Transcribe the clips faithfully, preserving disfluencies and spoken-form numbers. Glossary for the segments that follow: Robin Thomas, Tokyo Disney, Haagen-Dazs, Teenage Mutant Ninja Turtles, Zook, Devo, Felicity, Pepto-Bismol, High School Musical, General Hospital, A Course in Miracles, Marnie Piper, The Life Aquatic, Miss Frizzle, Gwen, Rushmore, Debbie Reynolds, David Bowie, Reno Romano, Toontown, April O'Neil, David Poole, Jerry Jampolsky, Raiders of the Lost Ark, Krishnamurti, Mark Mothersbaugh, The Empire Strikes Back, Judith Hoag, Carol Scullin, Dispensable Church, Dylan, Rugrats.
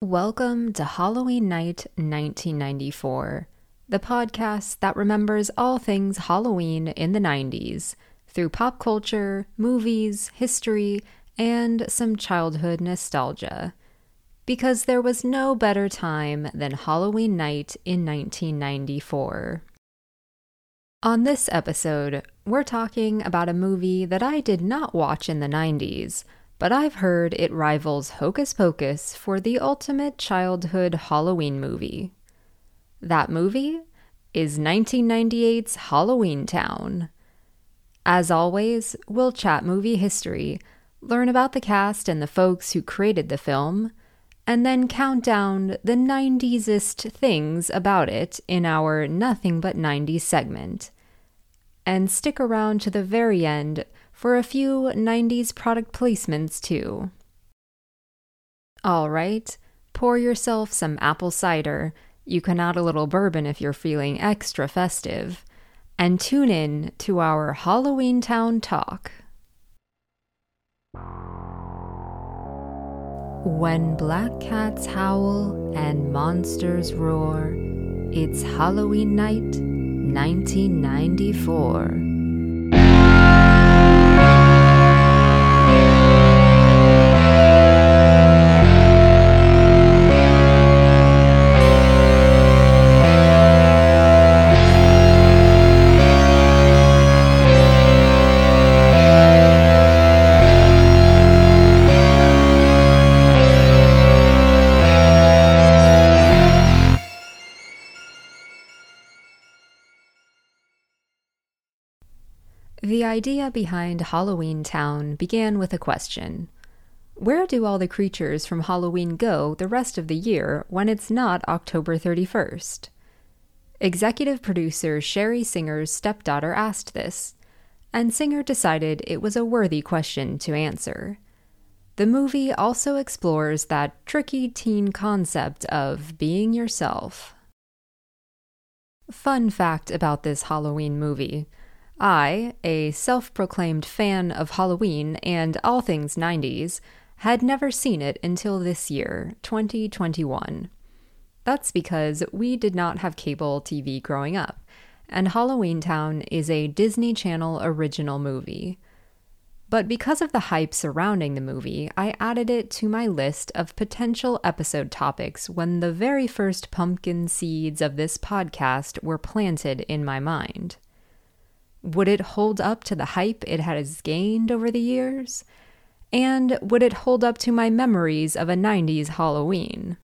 Welcome to Halloween Night nineteen ninety-four, the podcast that remembers all things Halloween in the nineties, through pop culture, movies, history, and some childhood nostalgia. Because there was no better time than Halloween night in nineteen ninety-four. On this episode, we're talking about a movie that I did not watch in the nineties, but I've heard it rivals Hocus Pocus for the ultimate childhood Halloween movie. That movie is nineteen ninety-eight's Halloweentown. As always, we'll chat movie history, learn about the cast and the folks who created the film, and then count down the nineties-est things about it in our Nothing But nineties segment. And stick around to the very end for a few nineties product placements, too. All right, pour yourself some apple cider, you can add a little bourbon if you're feeling extra festive, and tune in to our Halloweentown talk. When black cats howl and monsters roar, it's Halloween night, nineteen ninety-four. The idea behind Halloweentown began with a question. Where do all the creatures from Halloween go the rest of the year when it's not October thirty-first? Executive producer Sherry Singer's stepdaughter asked this, and Singer decided it was a worthy question to answer. The movie also explores that tricky teen concept of being yourself. Fun fact about this Halloween movie. I, a self-proclaimed fan of Halloween and all things nineties, had never seen it until this year, twenty twenty-one. That's because we did not have cable T V growing up, and Halloweentown is a Disney Channel original movie. But because of the hype surrounding the movie, I added it to my list of potential episode topics when the very first pumpkin seeds of this podcast were planted in my mind. Would it hold up to the hype it has gained over the years? And would it hold up to my memories of a nineties Halloween?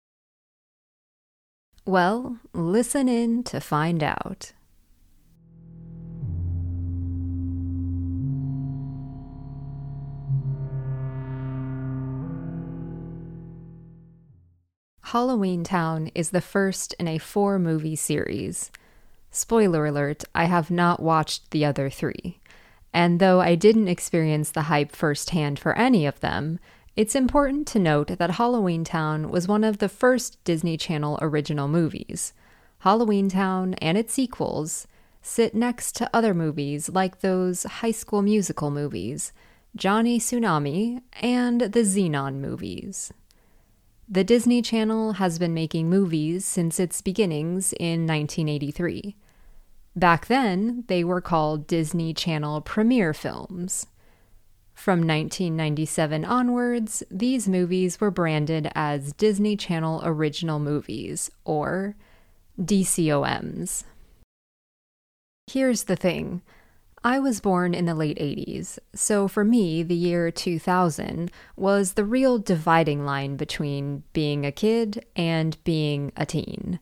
Well, listen in to find out. Halloweentown is the first in a four-movie series. Spoiler alert, I have not watched the other three, and though I didn't experience the hype firsthand for any of them, it's important to note that Halloweentown was one of the first Disney Channel original movies. Halloweentown and its sequels sit next to other movies like those High School Musical movies, Johnny Tsunami, and the Zenon movies. The Disney Channel has been making movies since its beginnings in nineteen eighty-three. Back then, they were called Disney Channel Premiere Films. From nineteen ninety-seven onwards, these movies were branded as Disney Channel Original Movies, or D C O Ms. Here's the thing. I was born in the late eighties, so for me, the year two thousand was the real dividing line between being a kid and being a teen.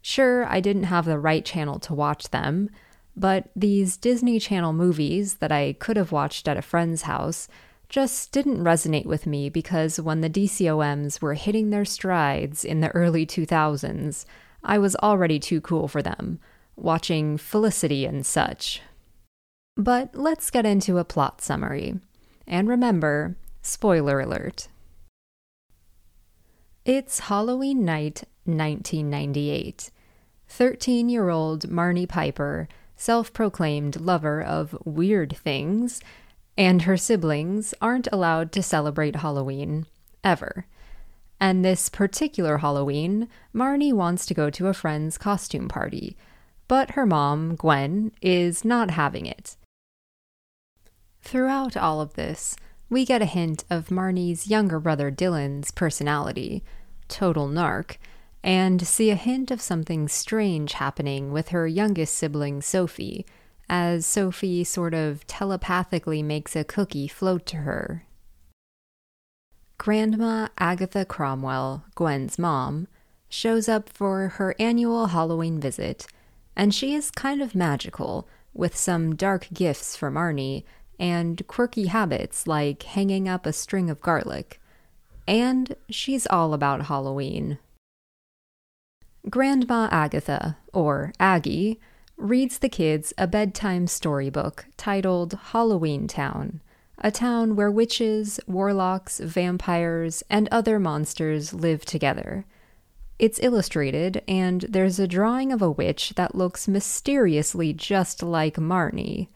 Sure, I didn't have the right channel to watch them, but these Disney Channel movies that I could have watched at a friend's house just didn't resonate with me because when the D C O Ms were hitting their strides in the early two thousands, I was already too cool for them, watching Felicity and such. But let's get into a plot summary. And remember, spoiler alert. It's Halloween night, nineteen ninety-eight. thirteen-year-old Marnie Piper, self-proclaimed lover of weird things, and her siblings aren't allowed to celebrate Halloween, ever. And this particular Halloween, Marnie wants to go to a friend's costume party, but her mom, Gwen, is not having it. Throughout all of this, we get a hint of Marnie's younger brother Dylan's personality, total narc, and see a hint of something strange happening with her youngest sibling, Sophie, as Sophie sort of telepathically makes a cookie float to her. Grandma Agatha Cromwell, Gwen's mom, shows up for her annual Halloween visit, and she is kind of magical, with some dark gifts for Marnie, and quirky habits like hanging up a string of garlic. And she's all about Halloween. Grandma Agatha, or Aggie, reads the kids a bedtime storybook titled Halloweentown, a town where witches, warlocks, vampires, and other monsters live together. It's illustrated, and there's a drawing of a witch that looks mysteriously just like Marnie,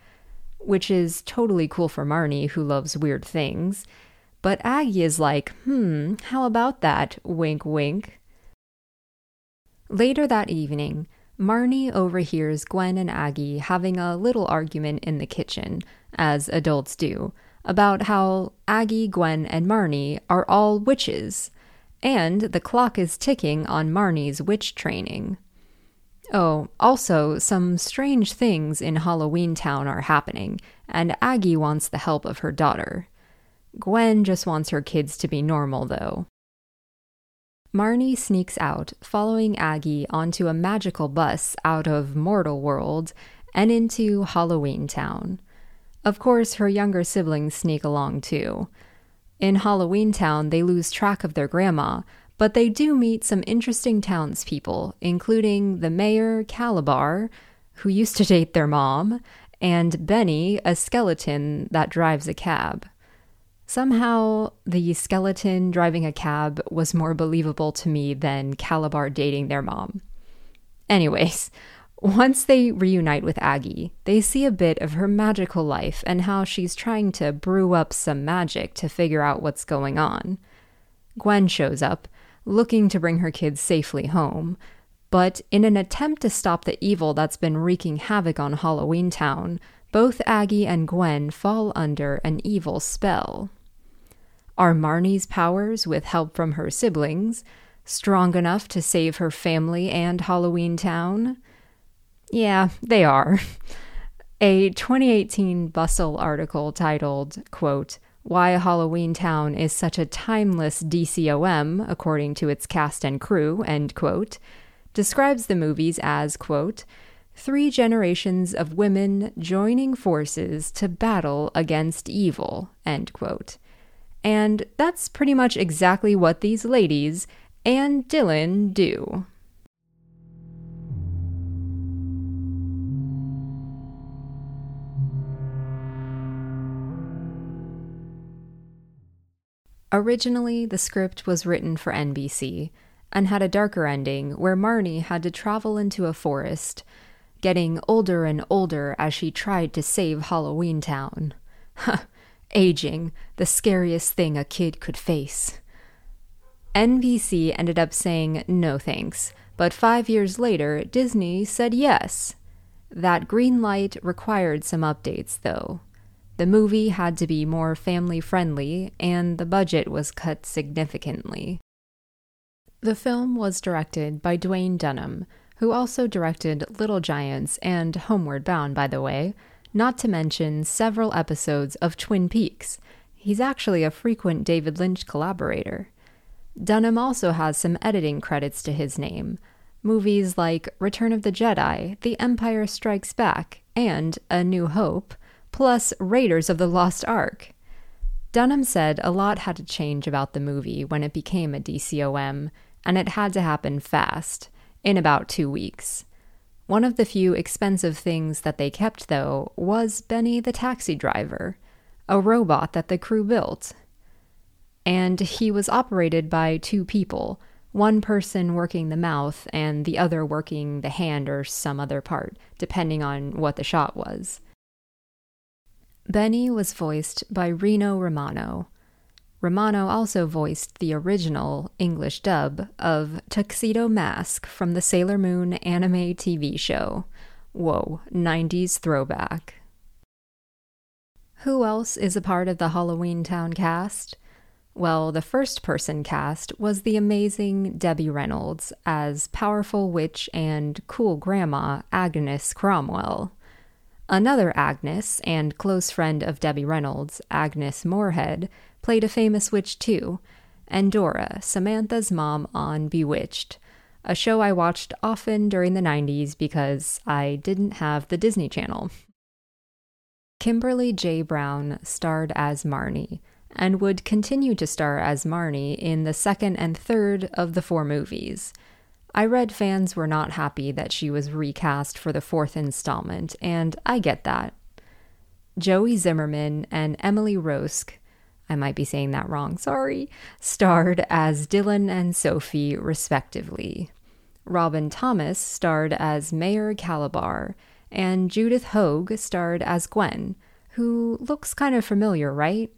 which is totally cool for Marnie, who loves weird things. But Aggie is like, hmm, how about that, wink wink. Later that evening, Marnie overhears Gwen and Aggie having a little argument in the kitchen, as adults do, about how Aggie, Gwen, and Marnie are all witches, and the clock is ticking on Marnie's witch training. Oh, also, some strange things in Halloweentown are happening, and Aggie wants the help of her daughter. Gwen just wants her kids to be normal, though. Marnie sneaks out, following Aggie onto a magical bus out of Mortal World and into Halloweentown. Of course, her younger siblings sneak along, too. In Halloweentown, they lose track of their grandma, but they do meet some interesting townspeople, including the mayor, Calabar, who used to date their mom, and Benny, a skeleton that drives a cab. Somehow, the skeleton driving a cab was more believable to me than Calabar dating their mom. Anyways, once they reunite with Aggie, they see a bit of her magical life and how she's trying to brew up some magic to figure out what's going on. Gwen shows up, looking to bring her kids safely home, but in an attempt to stop the evil that's been wreaking havoc on Halloweentown, both Aggie and Gwen fall under an evil spell. Are Marnie's powers, with help from her siblings, strong enough to save her family and Halloweentown? Yeah, they are. A twenty eighteen Bustle article titled, quote, "Why Halloweentown is Such a Timeless D C O M, According to Its Cast and Crew," end quote, describes the movies as, quote, "Three generations of women joining forces to battle against evil," end quote. And that's pretty much exactly what these ladies and Dylan do. Originally, the script was written for N B C and had a darker ending where Marnie had to travel into a forest, getting older and older as she tried to save Halloweentown. Aging, the scariest thing a kid could face. N B C ended up saying no thanks, but five years later, Disney said yes. That green light required some updates, though. The movie had to be more family-friendly, and the budget was cut significantly. The film was directed by Dwayne Dunham, who also directed Little Giants and Homeward Bound, by the way, not to mention several episodes of Twin Peaks. He's actually a frequent David Lynch collaborator. Dunham also has some editing credits to his name. Movies like Return of the Jedi, The Empire Strikes Back, and A New Hope, plus Raiders of the Lost Ark. Dunham said a lot had to change about the movie when it became a D C O M, and it had to happen fast. In about two weeks. One of the few expensive things that they kept, though, was Benny the taxi driver, a robot that the crew built. And he was operated by two people, one person working the mouth and the other working the hand or some other part, depending on what the shot was. Benny was voiced by Reno Romano. Romano also voiced the original English dub of Tuxedo Mask from the Sailor Moon anime T V show. Whoa, nineties throwback. Who else is a part of the Halloweentown cast? Well, the first-person cast was the amazing Debbie Reynolds as powerful witch and cool grandma Agnes Cromwell. Another Agnes and close friend of Debbie Reynolds, Agnes Moorehead, played a famous witch too, and Dora, Samantha's mom on Bewitched, a show I watched often during the nineties because I didn't have the Disney Channel. Kimberly J. Brown starred as Marnie, and would continue to star as Marnie in the second and third of the four movies. I read fans were not happy that she was recast for the fourth installment, and I get that. Joey Zimmerman and Emily Roesk, I might be saying that wrong, sorry, starred as Dylan and Sophie, respectively. Robin Thomas starred as Mayor Calabar, and Judith Hoag starred as Gwen, who looks kind of familiar, right?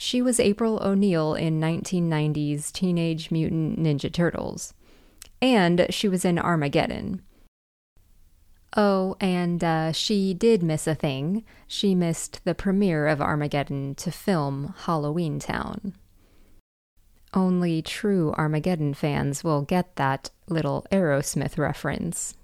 She was April O'Neil in nineteen ninety's Teenage Mutant Ninja Turtles. And she was in Armageddon. Oh, and uh, she did miss a thing. She missed the premiere of Armageddon to film Halloweentown. Only true Armageddon fans will get that little Aerosmith reference.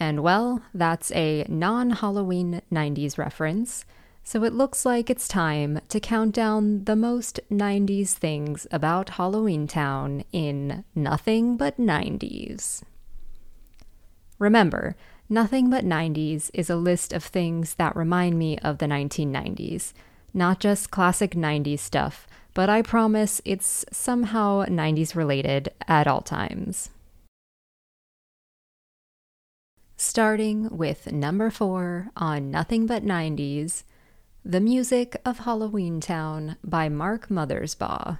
And well, that's a non-Halloween nineties reference, so it looks like it's time to count down the most nineties things about Halloweentown in Nothing But nineties. Remember, Nothing But nineties is a list of things that remind me of the nineteen nineties. Not just classic nineties stuff, but I promise it's somehow nineties related at all times. Starting with number four on Nothing But nineties, The Music of Halloweentown by Mark Mothersbaugh.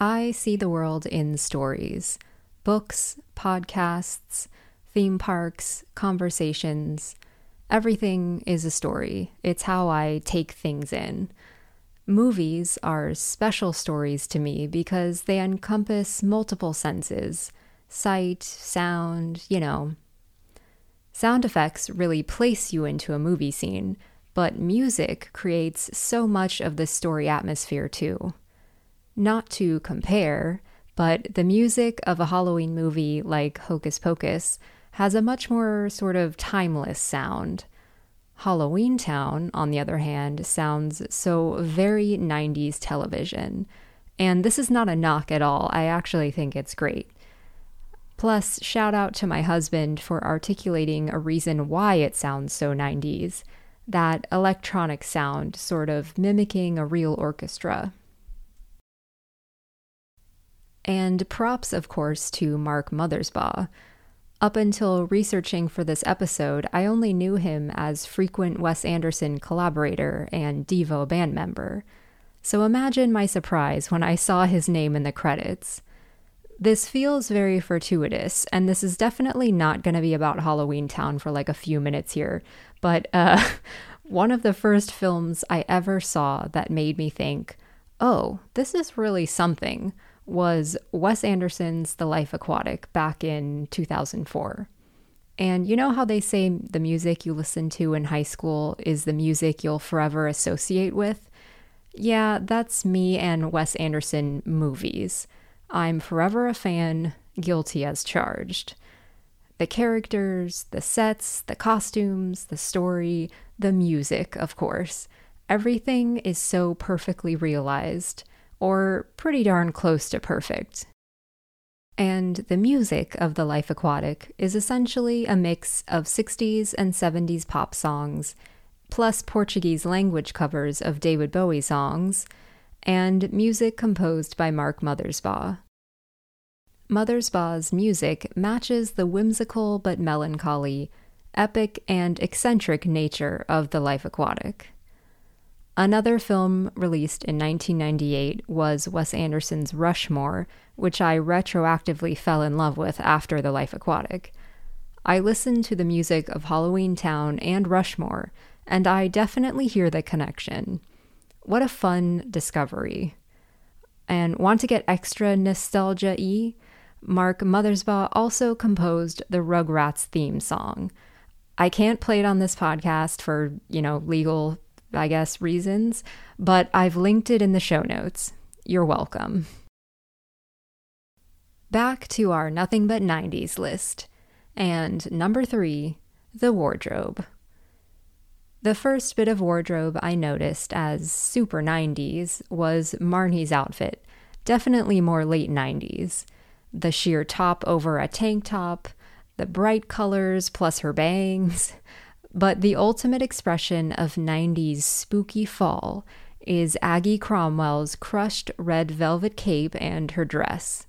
I see the world in stories. Books, podcasts, theme parks, conversations, everything is a story. It's how I take things in. Movies are special stories to me because they encompass multiple senses: sight, sound, you know. Sound effects really place you into a movie scene, but music creates so much of the story atmosphere too. Not to compare, but the music of a Halloween movie like Hocus Pocus has a much more sort of timeless sound. Halloweentown, on the other hand, sounds so very nineties television. And this is not a knock at all. I actually think it's great. Plus, shout out to my husband for articulating a reason why it sounds so nineties, that electronic sound sort of mimicking a real orchestra. And props, of course, to Mark Mothersbaugh. Up until researching for this episode, I only knew him as frequent Wes Anderson collaborator and Devo band member. So imagine my surprise when I saw his name in the credits. This feels very fortuitous, and this is definitely not going to be about Halloweentown for like a few minutes here, but uh, one of the first films I ever saw that made me think, oh, this is really something, was Wes Anderson's The Life Aquatic back in two thousand four. And you know how they say the music you listen to in high school is the music you'll forever associate with? Yeah, that's me and Wes Anderson movies. I'm forever a fan, guilty as charged. The characters, the sets, the costumes, the story, the music, of course. Everything is so perfectly realized. Or pretty darn close to perfect. And the music of The Life Aquatic is essentially a mix of sixties and seventies pop songs, plus Portuguese language covers of David Bowie songs, and music composed by Mark Mothersbaugh. Mothersbaugh's music matches the whimsical but melancholy, epic and eccentric nature of The Life Aquatic. Another film released in nineteen ninety-eight was Wes Anderson's Rushmore, which I retroactively fell in love with after The Life Aquatic. I listened to the music of Halloweentown and Rushmore, and I definitely hear the connection. What a fun discovery. And want to get extra nostalgia-y? Mark Mothersbaugh also composed the Rugrats theme song. I can't play it on this podcast for, you know, legal, I guess, reasons, but I've linked it in the show notes. You're welcome. Back to our Nothing But nineties list. And number three, the wardrobe. The first bit of wardrobe I noticed as super nineties was Marnie's outfit, definitely more late nineties. The sheer top over a tank top, the bright colors plus her bangs. But the ultimate expression of nineties spooky fall is Aggie Cromwell's crushed red velvet cape and her dress.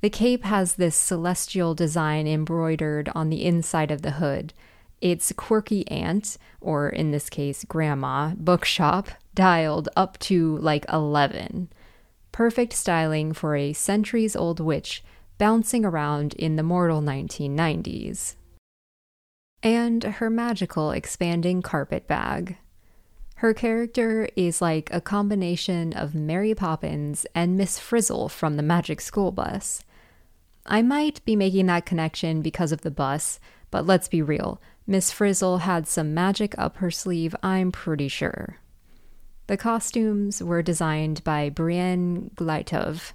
The cape has this celestial design embroidered on the inside of the hood. Its quirky aunt, or in this case grandma, bookshop dialed up to like eleven. Perfect styling for a centuries-old witch bouncing around in the mortal nineteen nineties. And her magical expanding carpet bag. Her character is like a combination of Mary Poppins and Miss Frizzle from the Magic School Bus. I might be making that connection because of the bus, but let's be real. Miss Frizzle had some magic up her sleeve, I'm pretty sure. The costumes were designed by Brienne Gleitov,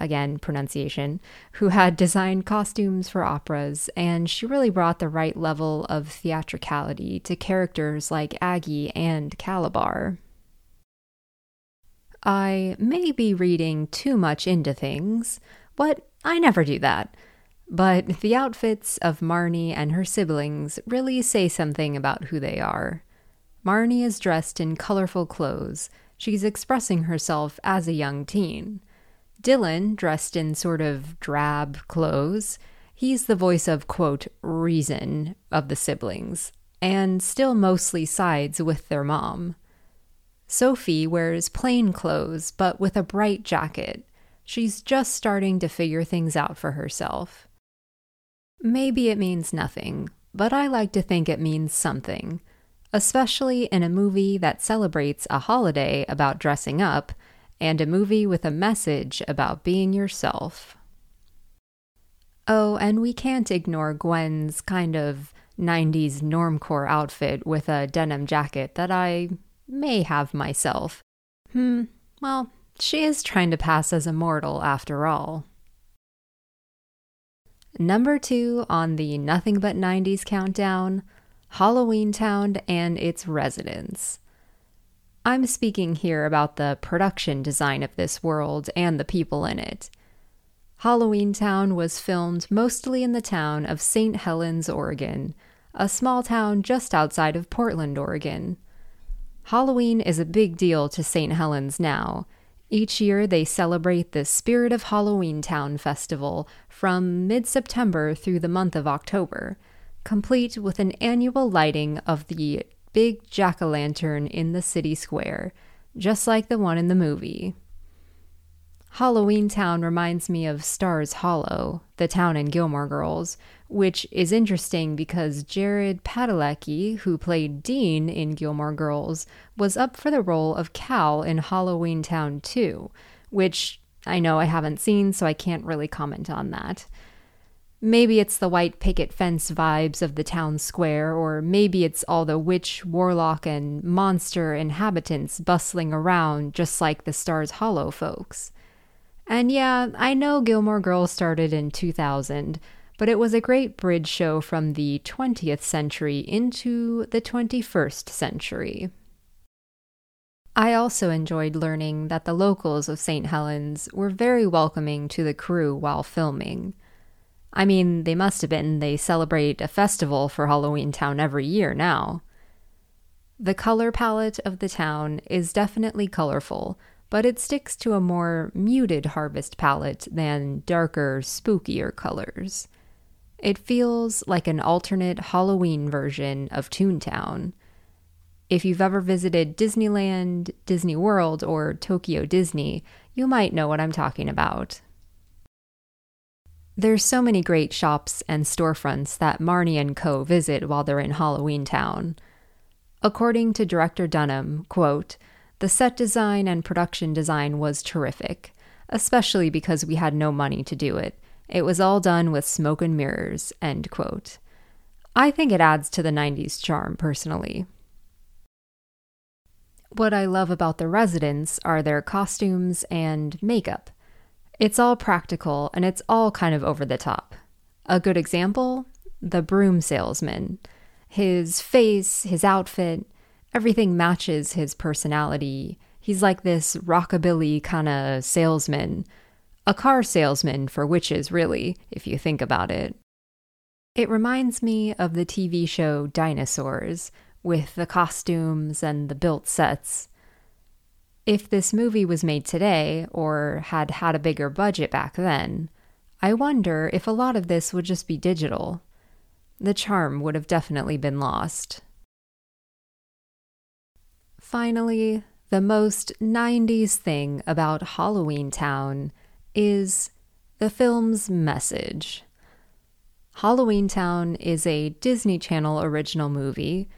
again, pronunciation, who had designed costumes for operas, and she really brought the right level of theatricality to characters like Aggie and Calabar. I may be reading too much into things, but I never do that. But the outfits of Marnie and her siblings really say something about who they are. Marnie is dressed in colorful clothes. She's expressing herself as a young teen. Dylan, dressed in sort of drab clothes, he's the voice of, quote, reason of the siblings, and still mostly sides with their mom. Sophie wears plain clothes, but with a bright jacket. She's just starting to figure things out for herself. Maybe it means nothing, but I like to think it means something, especially in a movie that celebrates a holiday about dressing up, and a movie with a message about being yourself. Oh, and we can't ignore Gwen's kind of nineties normcore outfit with a denim jacket that I may have myself. Hmm, well, she is trying to pass as immortal after all. Number two on the Nothing But nineties countdown, Halloweentown and its residents. I'm speaking here about the production design of this world and the people in it. Halloweentown was filmed mostly in the town of Saint Helens, Oregon, a small town just outside of Portland, Oregon. Halloween is a big deal to Saint Helens now. Each year they celebrate the Spirit of Halloweentown Festival from mid-September through the month of October, complete with an annual lighting of the big jack-o'-lantern in the city square, just like the one in the movie. Halloweentown reminds me of Stars Hollow, the town in Gilmore Girls, which is interesting because Jared Padalecki, who played Dean in Gilmore Girls, was up for the role of Cal in Halloweentown two, which I know I haven't seen, so I can't really comment on that. Maybe it's the white picket fence vibes of the town square, or maybe it's all the witch, warlock, and monster inhabitants bustling around just like the Stars Hollow folks. And yeah, I know Gilmore Girls started in two thousand, but it was a great bridge show from the twentieth century into the twenty-first century. I also enjoyed learning that the locals of Saint Helens were very welcoming to the crew while filming. I mean, they must have been. They celebrate a festival for Halloweentown every year now. The color palette of the town is definitely colorful, but it sticks to a more muted harvest palette than darker, spookier colors. It feels like an alternate Halloween version of Toontown. If you've ever visited Disneyland, Disney World, or Tokyo Disney, you might know what I'm talking about. There's so many great shops and storefronts that Marnie and co. visit while they're in Halloweentown. According to director Dunham, quote, The set design and production design was terrific, especially because we had no money to do it. It was all done with smoke and mirrors, end quote. I think it adds to the nineties charm, personally. What I love about the residents are their costumes and makeup. It's all practical, and it's all kind of over the top. A good example? The broom salesman. His face, his outfit, everything matches his personality. He's like this rockabilly kind of salesman. A car salesman for witches, really, if you think about it. It reminds me of the T V show Dinosaurs, with the costumes and the built sets. If this movie was made today, or had had a bigger budget back then, I wonder if a lot of this would just be digital. The charm would have definitely been lost. Finally, the most nineties thing about Halloweentown is the film's message. Halloweentown is a Disney Channel original movie,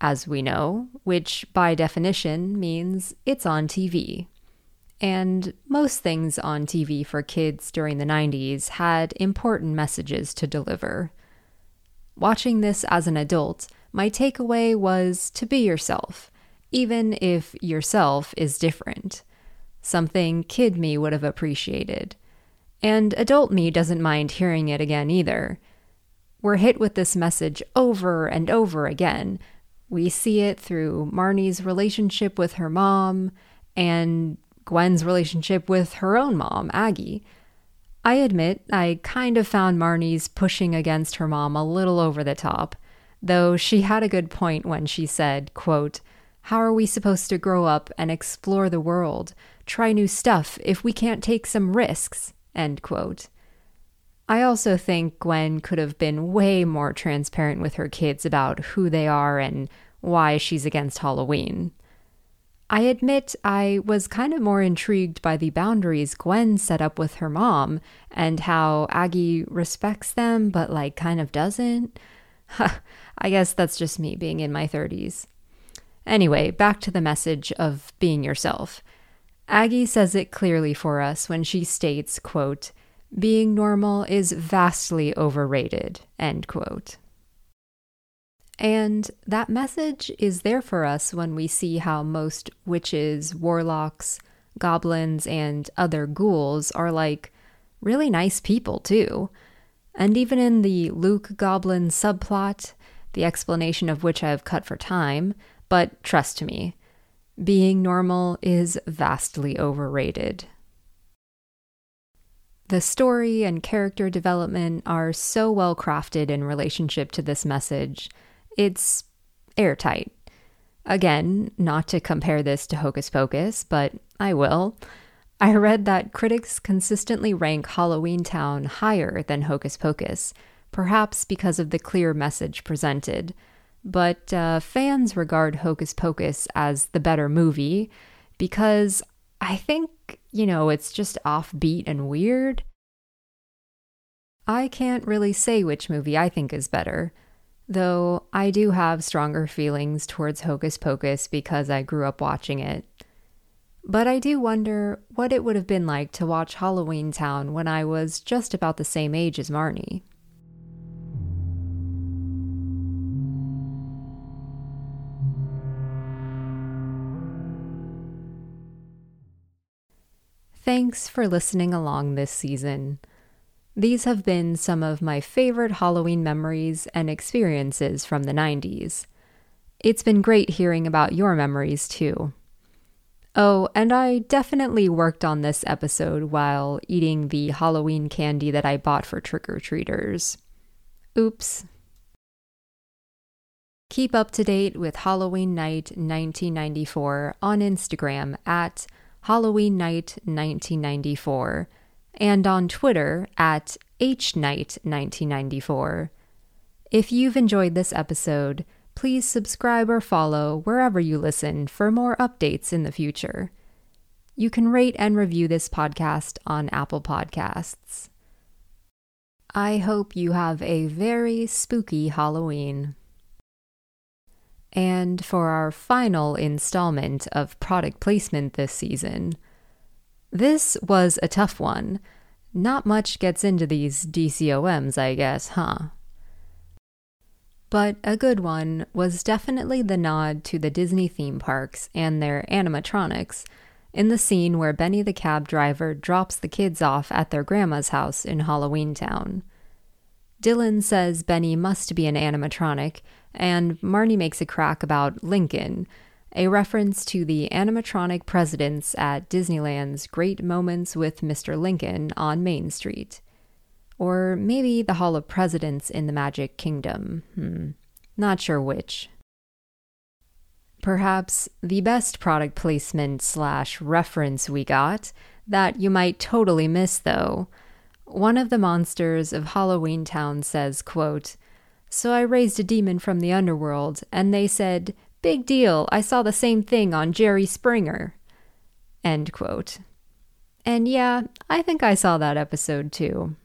as we know, which by definition means it's on T V. And most things on T V for kids during the nineties had important messages to deliver. Watching this as an adult, my takeaway was to be yourself, even if yourself is different. Something kid me would have appreciated. And adult me doesn't mind hearing it again either. We're hit with this message over and over again. We see it through Marnie's relationship with her mom and Gwen's relationship with her own mom, Aggie. I admit, I kind of found Marnie's pushing against her mom a little over the top, though she had a good point when she said, quote, "How are we supposed to grow up and explore the world, try new stuff if we can't take some risks?" End quote. I also think Gwen could have been way more transparent with her kids about who they are and why she's against Halloween. I admit I was kind of more intrigued by the boundaries Gwen set up with her mom and how Aggie respects them but like kind of doesn't. I guess that's just me being in my thirties. Anyway, back to the message of being yourself. Aggie says it clearly for us when she states, quote, "Being normal is vastly overrated," end quote. And that message is there for us when we see how most witches, warlocks, goblins, and other ghouls are like really nice people too. And even in the Luke Goblin subplot, the explanation of which I have cut for time, but trust me, being normal is vastly overrated. The story and character development are so well crafted in relationship to this message. It's airtight. Again, not to compare this to Hocus Pocus, but I will. I read that critics consistently rank Halloweentown higher than Hocus Pocus, perhaps because of the clear message presented. But uh, fans regard Hocus Pocus as the better movie because I think, you know, it's just offbeat and weird. I can't really say which movie I think is better, though I do have stronger feelings towards Hocus Pocus because I grew up watching it. But I do wonder what it would have been like to watch Halloweentown when I was just about the same age as Marnie. Thanks for listening along this season. These have been some of my favorite Halloween memories and experiences from the nineties. It's been great hearing about your memories too. Oh, and I definitely worked on this episode while eating the Halloween candy that I bought for trick-or-treaters. Oops. Keep up to date with Halloween Night nineteen ninety-four on Instagram at Halloween Night nineteen ninety-four, and on Twitter at H Night nineteen ninety-four. If you've enjoyed this episode, please subscribe or follow wherever you listen for more updates in the future. You can rate and review this podcast on Apple Podcasts. I hope you have a very spooky Halloween. And for our final installment of product placement this season, this was a tough one. Not much gets into these D C O Ms, I guess, huh? But a good one was definitely the nod to the Disney theme parks and their animatronics in the scene where Benny the cab driver drops the kids off at their grandma's house in Halloweentown. Dylan says Benny must be an animatronic, and Marnie makes a crack about Lincoln, a reference to the animatronic presidents at Disneyland's Great Moments with Mister Lincoln on Main Street. Or maybe the Hall of Presidents in the Magic Kingdom. Hmm. Not sure which. Perhaps the best product placement slash reference we got, that you might totally miss though. One of the monsters of Halloweentown says, quote, "So I raised a demon from the underworld, and they said, 'Big deal, I saw the same thing on Jerry Springer.'" End quote. And yeah, I think I saw that episode too.